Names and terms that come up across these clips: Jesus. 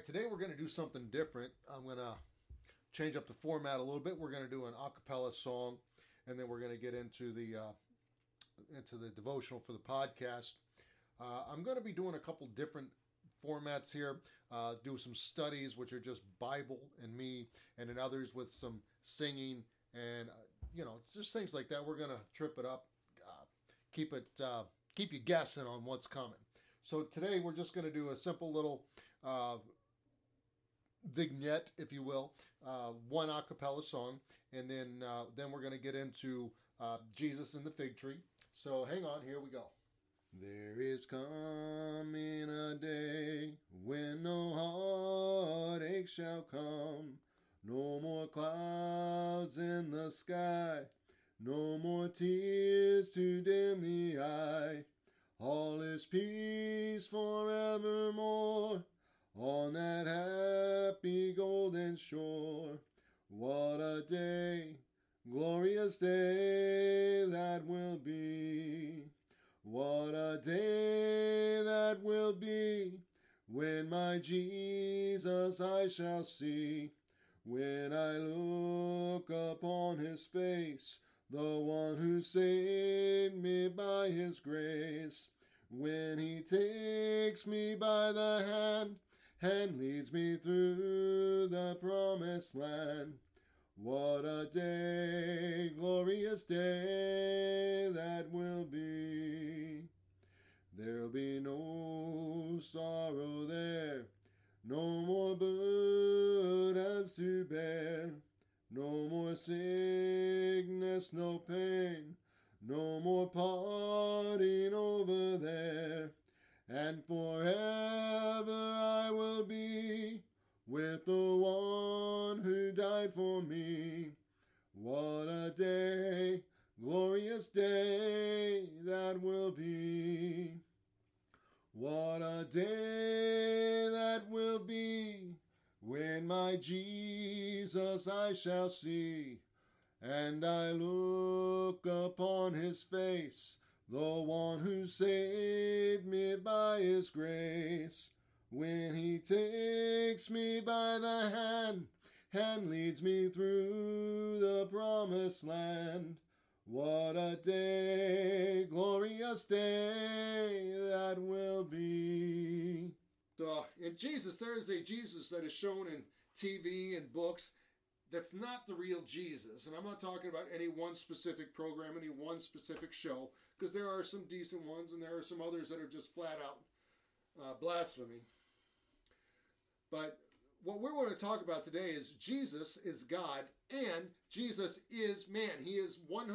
right, today we're going to do something different. I'm going to change up the format a little bit. We're going to do an a cappella song, and then we're going to get into the devotional for the podcast. I'm going to be doing a couple different formats here. Do some studies, which are just Bible and me, and then others with some singing and just things like that. We're going to trip it up, keep you guessing on what's coming. So today we're just going to do a simple little vignette, if you will, one a cappella song, and then we're going to get into Jesus and the fig tree. So hang on, here we go. There is coming a day when no heartache shall come, no more clouds in the sky, no more tears to dim the eye. All is peace forevermore on that happy golden shore. What a day, glorious day that will be. What a day that will be when my Jesus I shall see. When I look upon his face, the one who saved me by his grace, when he takes me by the hand and leads me through the promised land. What a day, glorious day that will be. There'll be no sorrow there, no more burdens to bear. No more sickness, no pain, no more parting over there. And forever I will be with the one who died for me. What a day, glorious day that will be. What a day that will be when my Jesus I shall see, and I look upon his face, the one who saved me by his grace. When he takes me by the hand and leads me through the promised land. What a day, glorious day that will be. In Jesus, there is a Jesus that is shown in TV and books that's not the real Jesus. And I'm not talking about any one specific program, any one specific show, because there are some decent ones and there are some others that are just flat out blasphemy. But what we're going to talk about today is Jesus is God and Jesus is man. He is 100%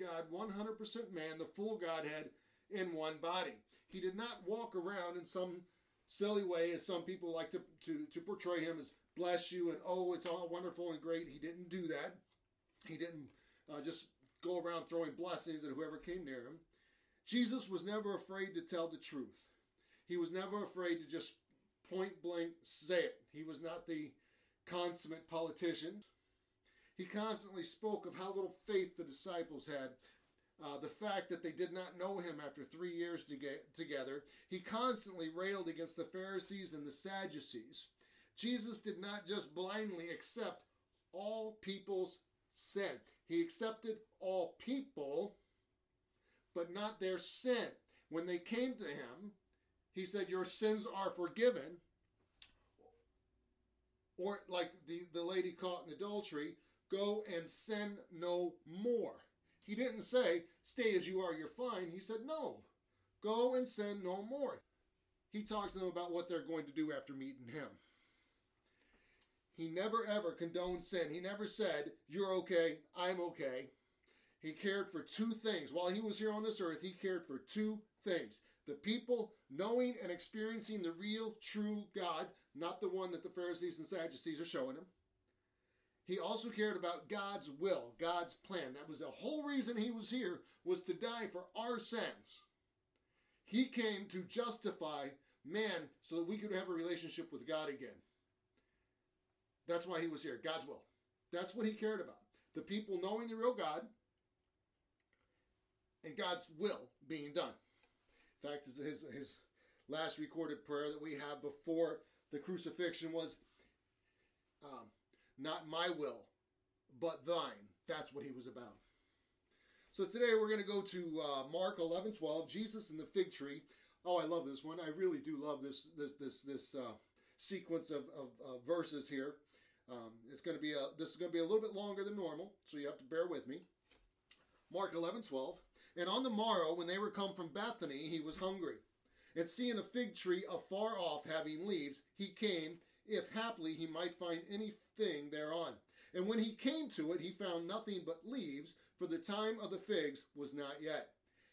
God, 100% man, the full Godhead in one body. He did not walk around in some silly way, as some people like to portray him as bless you and oh, it's all wonderful and great. He didn't do that. He didn't just go around throwing blessings at whoever came near him. Jesus was never afraid to tell the truth. He was never afraid to just point blank say it. He was not the consummate politician. He constantly spoke of how little faith the disciples had. The fact that they did not know him after 3 years together. He constantly railed against the Pharisees and the Sadducees. Jesus did not just blindly accept all people's sin. He accepted all people, but not their sin. When they came to him, he said, your sins are forgiven. Or like the lady caught in adultery, go and sin no more. He didn't say, stay as you are, you're fine. He said, no, go and sin no more. He talks to them about what they're going to do after meeting him. He never, ever condoned sin. He never said, you're okay, I'm okay. He cared for two things. While he was here on this earth, he cared for two things. The people knowing and experiencing the real, true God, not the one that the Pharisees and Sadducees are showing him. He also cared about God's will, God's plan. That was the whole reason he was here, was to die for our sins. He came to justify man so that we could have a relationship with God again. That's why he was here, God's will. That's what he cared about. The people knowing the real God and God's will being done. In fact, his last recorded prayer that we have before the crucifixion was not my will, but thine. That's what he was about. So today we're going to go to Mark 11:12, Jesus and the fig tree. Oh, I love this one. I really do love this sequence of verses here. This is going to be a little bit longer than normal, so you have to bear with me. Mark 11:12. And on the morrow, when they were come from Bethany, he was hungry. And seeing a fig tree afar off, having leaves, he came, if haply he might find anything thereon. And when he came to it, he found nothing but leaves, for the time of the figs was not yet.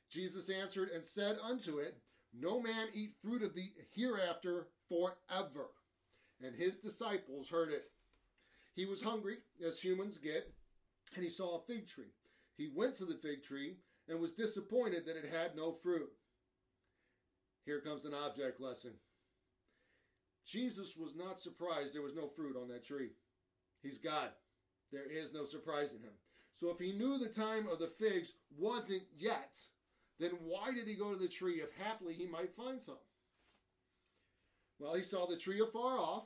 Jesus answered and said unto it, No man eat fruit of thee hereafter forever. And his disciples heard it. He was hungry, as humans get, and he saw a fig tree. He went to the fig tree and was disappointed that it had no fruit. Here comes an object lesson. Jesus was not surprised there was no fruit on that tree. He's God. There is no surprise in him. So if he knew the time of the figs wasn't yet, then why did he go to the tree if haply he might find some? Well, he saw the tree afar off.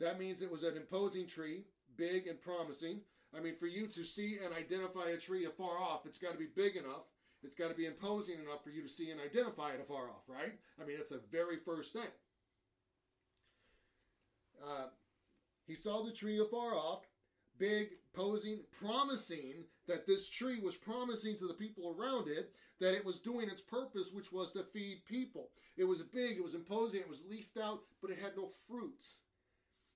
That means it was an imposing tree, big and promising. I mean, for you to see and identify a tree afar off, it's got to be big enough. It's got to be imposing enough for you to see and identify it afar off, right? I mean, that's the very first thing. He saw the tree afar off, big, posing, promising that this tree was promising to the people around it that it was doing its purpose, which was to feed people. It was big, it was imposing, it was leafed out, but it had no fruit.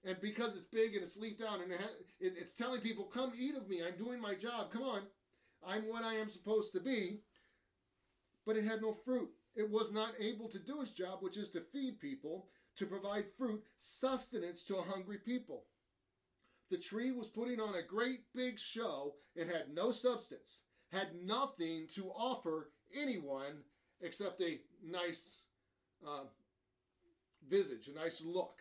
And because it's big and it's leafed out and it's telling people, come eat of me, I'm doing my job, come on, I'm what I am supposed to be, but it had no fruit. It was not able to do its job, which is to feed people, to provide fruit, sustenance to a hungry people. The tree was putting on a great big show and had no substance, had nothing to offer anyone except a nice visage, a nice look.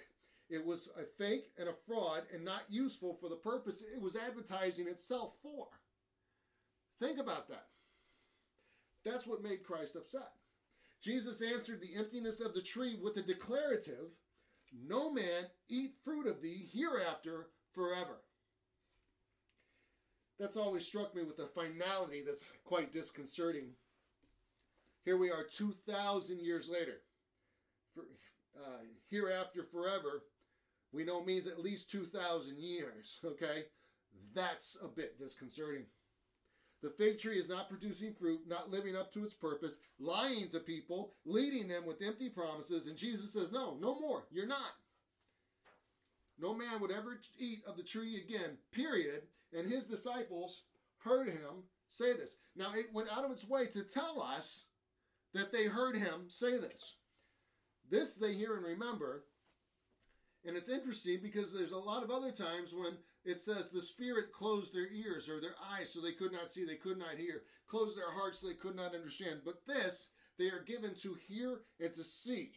It was a fake and a fraud and not useful for the purpose it was advertising itself for. Think about that. That's what made Christ upset. Jesus answered the emptiness of the tree with the declarative, No man eat fruit of thee hereafter forever. That's always struck me with a finality that's quite disconcerting. Here we are 2,000 years later. Hereafter forever, we know means at least 2,000 years, okay? That's a bit disconcerting. The fig tree is not producing fruit, not living up to its purpose, lying to people, leading them with empty promises, and Jesus says, no more, you're not. No man would ever eat of the tree again, period. And his disciples heard him say this. Now, it went out of its way to tell us that they heard him say this. This they hear and remember. And it's interesting because there's a lot of other times when it says the Spirit closed their ears or their eyes so they could not see, they could not hear, closed their hearts so they could not understand. But this, they are given to hear and to see.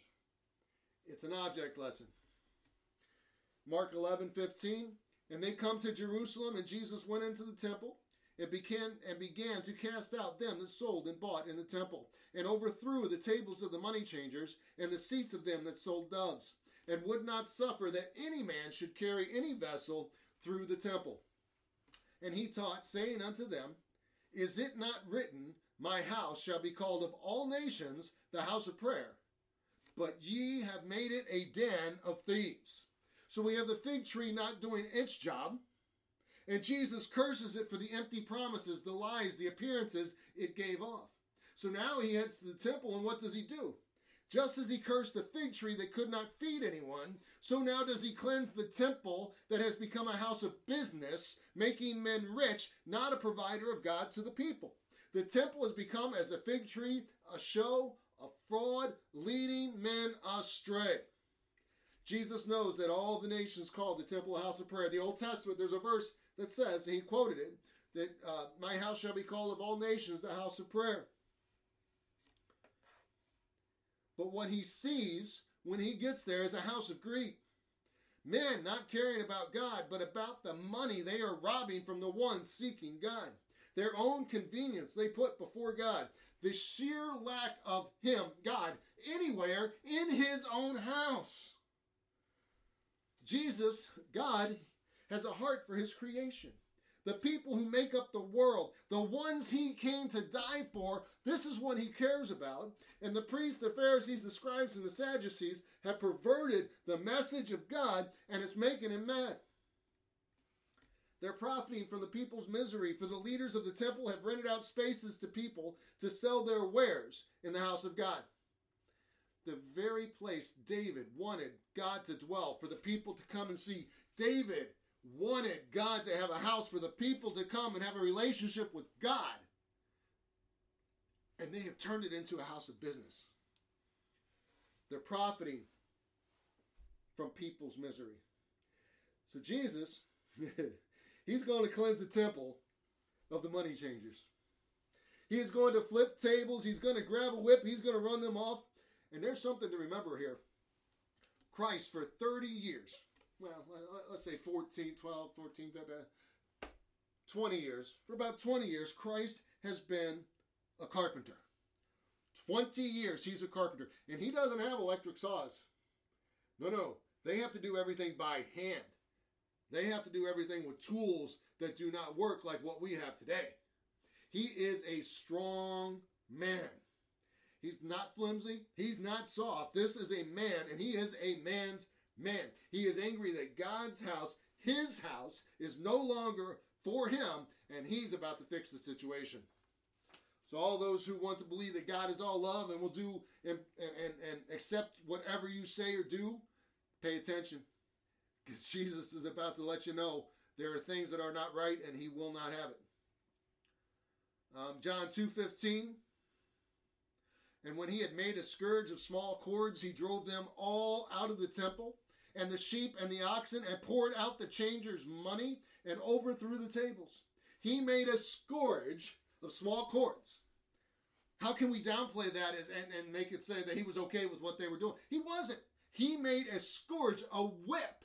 It's an object lesson. Mark 11:15, and they come to Jerusalem, and Jesus went into the temple and began to cast out them that sold and bought in the temple, and overthrew the tables of the money changers and the seats of them that sold doves, and would not suffer that any man should carry any vessel through the temple. And he taught, saying unto them, Is it not written, My house shall be called of all nations the house of prayer? But ye have made it a den of thieves. So we have the fig tree not doing its job, and Jesus curses it for the empty promises, the lies, the appearances it gave off. So now he heads to the temple, and what does he do? Just as he cursed the fig tree that could not feed anyone, so now does he cleanse the temple that has become a house of business, making men rich, not a provider of God to the people. The temple has become, as the fig tree, a show, a fraud, leading men astray. Jesus knows that all the nations call the temple a house of prayer. The Old Testament, there's a verse that says, and he quoted it, that my house shall be called of all nations the house of prayer. But what he sees when he gets there is a house of greed. Men not caring about God, but about the money they are robbing from the one seeking God. Their own convenience they put before God. The sheer lack of him, God, anywhere in his own house. Jesus, God, has a heart for his creation. The people who make up the world, the ones he came to die for, this is what he cares about. And the priests, the Pharisees, the scribes, and the Sadducees have perverted the message of God, and it's making him mad. They're profiting from the people's misery, for the leaders of the temple have rented out spaces to people to sell their wares in the house of God. The very place David wanted God to dwell, for the people to come and see. David wanted God to have a house for the people to come and have a relationship with God. And they have turned it into a house of business. They're profiting from people's misery. So Jesus, he's going to cleanse the temple of the money changers. He's going to flip tables. He's going to grab a whip. He's going to run them off. And there's something to remember here. Christ, for 30 years, well, let's say 14, 12, 14, 20 years. For about 20 years, Christ has been a carpenter. 20 years he's a carpenter. And he doesn't have electric saws. No. They have to do everything by hand. They have to do everything with tools that do not work like what we have today. He is a strong man. He's not flimsy. He's not soft. This is a man, and he is a man's man. He is angry that God's house, his house, is no longer for him, and he's about to fix the situation. So all those who want to believe that God is all love and will do and accept whatever you say or do, pay attention, because Jesus is about to let you know there are things that are not right, and he will not have it. John 2:15. And when he had made a scourge of small cords, he drove them all out of the temple, and the sheep and the oxen, and poured out the changers' money, and overthrew the tables. He made a scourge of small cords. How can we downplay that and make it say that he was okay with what they were doing? He wasn't. He made a scourge, a whip,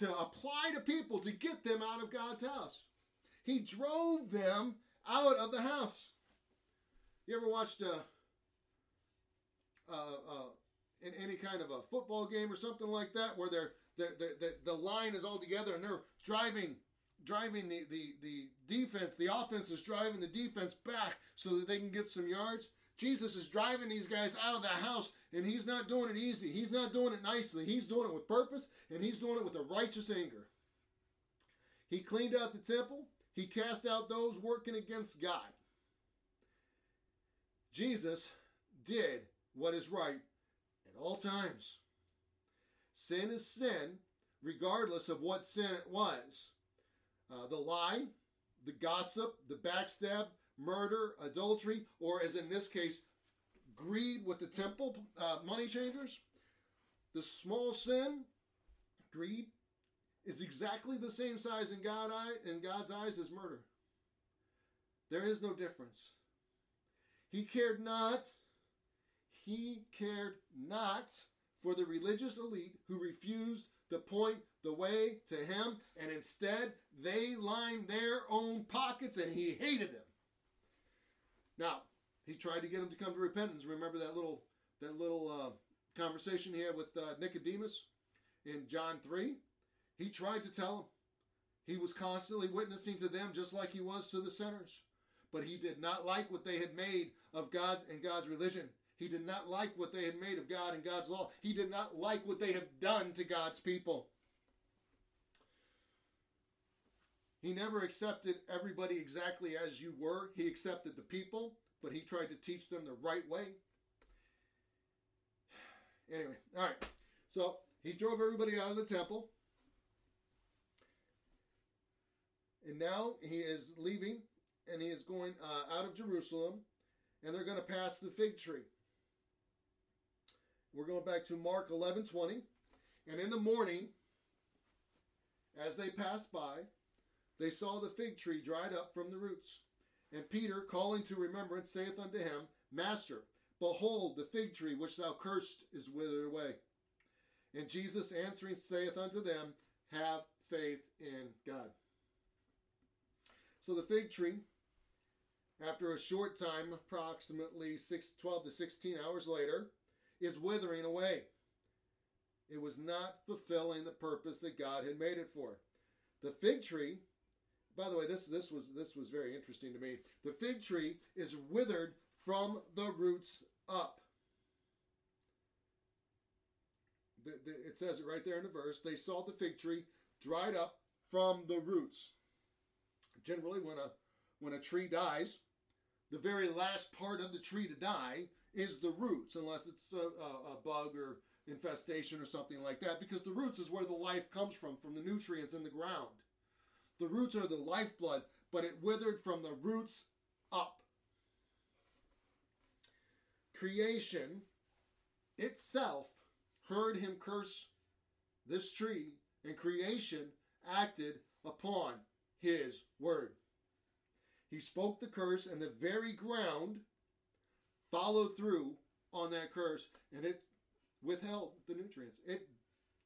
to apply to people to get them out of God's house. He drove them out of the house. You ever watched in any kind of a football game or something like that, where the line is all together and they're driving the defense, the offense is driving the defense back so that they can get some yards? Jesus is driving these guys out of the house, and he's not doing it easy. He's not doing it nicely. He's doing it with purpose, and he's doing it with a righteous anger. He cleaned out the temple. He cast out those working against God. Jesus did what is right at all times. Sin is sin, regardless of what sin it was. The lie, the gossip, the backstab, murder, adultery, or as in this case, greed with the temple money changers. The small sin, greed, is exactly the same size in God's eyes as murder. There is no difference. He cared not for the religious elite who refused to point the way to him, and instead they lined their own pockets, and he hated them. Now, he tried to get them to come to repentance. Remember that little conversation he had with Nicodemus in John 3? He tried to tell them. He was constantly witnessing to them just like he was to the sinners. But he did not like what they had made of God and God's religion. He did not like what they had made of God and God's law. He did not like what they had done to God's people. He never accepted everybody exactly as you were. He accepted the people, but he tried to teach them the right way. Anyway, all right. So he drove everybody out of the temple. And now he is leaving, and he is going out of Jerusalem, and they're going to pass the fig tree. We're going back to Mark 11:20. And in the morning, as they passed by, they saw the fig tree dried up from the roots. And Peter, calling to remembrance, saith unto him, Master, behold, the fig tree which thou cursed is withered away. And Jesus answering saith unto them, Have faith in God. So the fig tree, after a short time, approximately 12 to 16 hours later, is withering away. It was not fulfilling the purpose that God had made it for. The fig tree, by the way, this was very interesting to me. The fig tree is withered from the roots up. It says it right there in the verse. They saw the fig tree dried up from the roots. Generally, when a tree dies, the very last part of the tree to die is the roots, unless it's a bug or infestation or something like that, because the roots is where the life comes from the nutrients in the ground. The roots are the lifeblood, but it withered from the roots up. Creation itself heard him curse this tree, and creation acted upon his word. He spoke the curse, and the very ground followed through on that curse, and it withheld the nutrients. It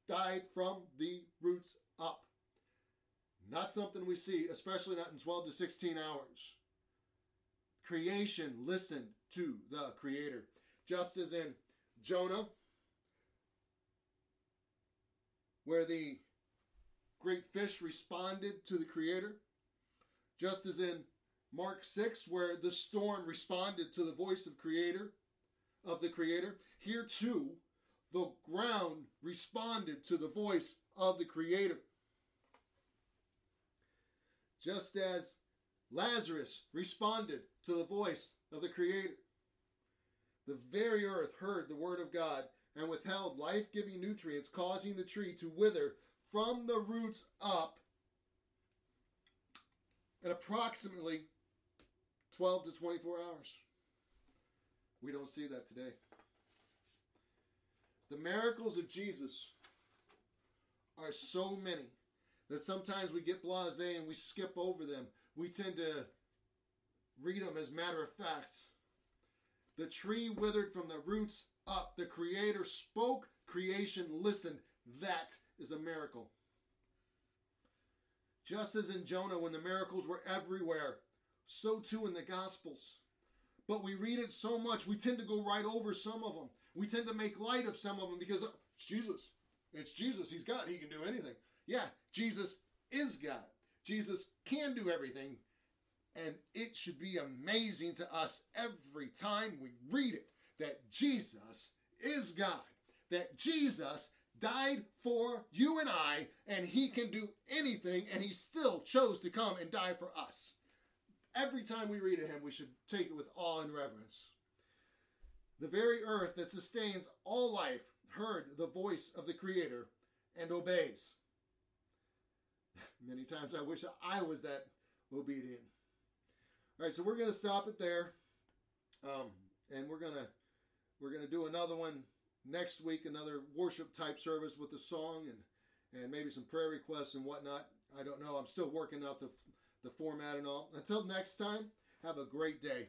died from the roots up. Not something we see, especially not in 12 to 16 hours. Creation listened to the Creator. Just as in Jonah, where the great fish responded to the Creator. Just as in Mark 6, where the storm responded to the voice of the Creator. Here too, the ground responded to the voice of the Creator. Just as Lazarus responded to the voice of the Creator. The very earth heard the word of God and withheld life-giving nutrients, causing the tree to wither from the roots up in approximately 12 to 24 hours. We don't see that today. The miracles of Jesus are so many that sometimes we get blasé and we skip over them. We tend to read them as matter of fact. The tree withered from the roots up. The Creator spoke, creation listened. That is a miracle. Just as in Jonah, when the miracles were everywhere, so too in the Gospels. But we read it so much, we tend to go right over some of them. We tend to make light of some of them because it's Jesus. It's Jesus. He's God. He can do anything. Yeah, Jesus is God. Jesus can do everything. And it should be amazing to us every time we read it that Jesus is God. That Jesus died for you and I, and he can do anything, and he still chose to come and die for us. Every time we read of him, we should take it with awe and reverence. The very earth that sustains all life heard the voice of the Creator and obeys. Many times I wish I was that obedient. All right, so we're going to stop it there. And we're going to do another one next week, another worship type service with a song and maybe some prayer requests and whatnot. I don't know. I'm still working out the format and all. Until next time, have a great day.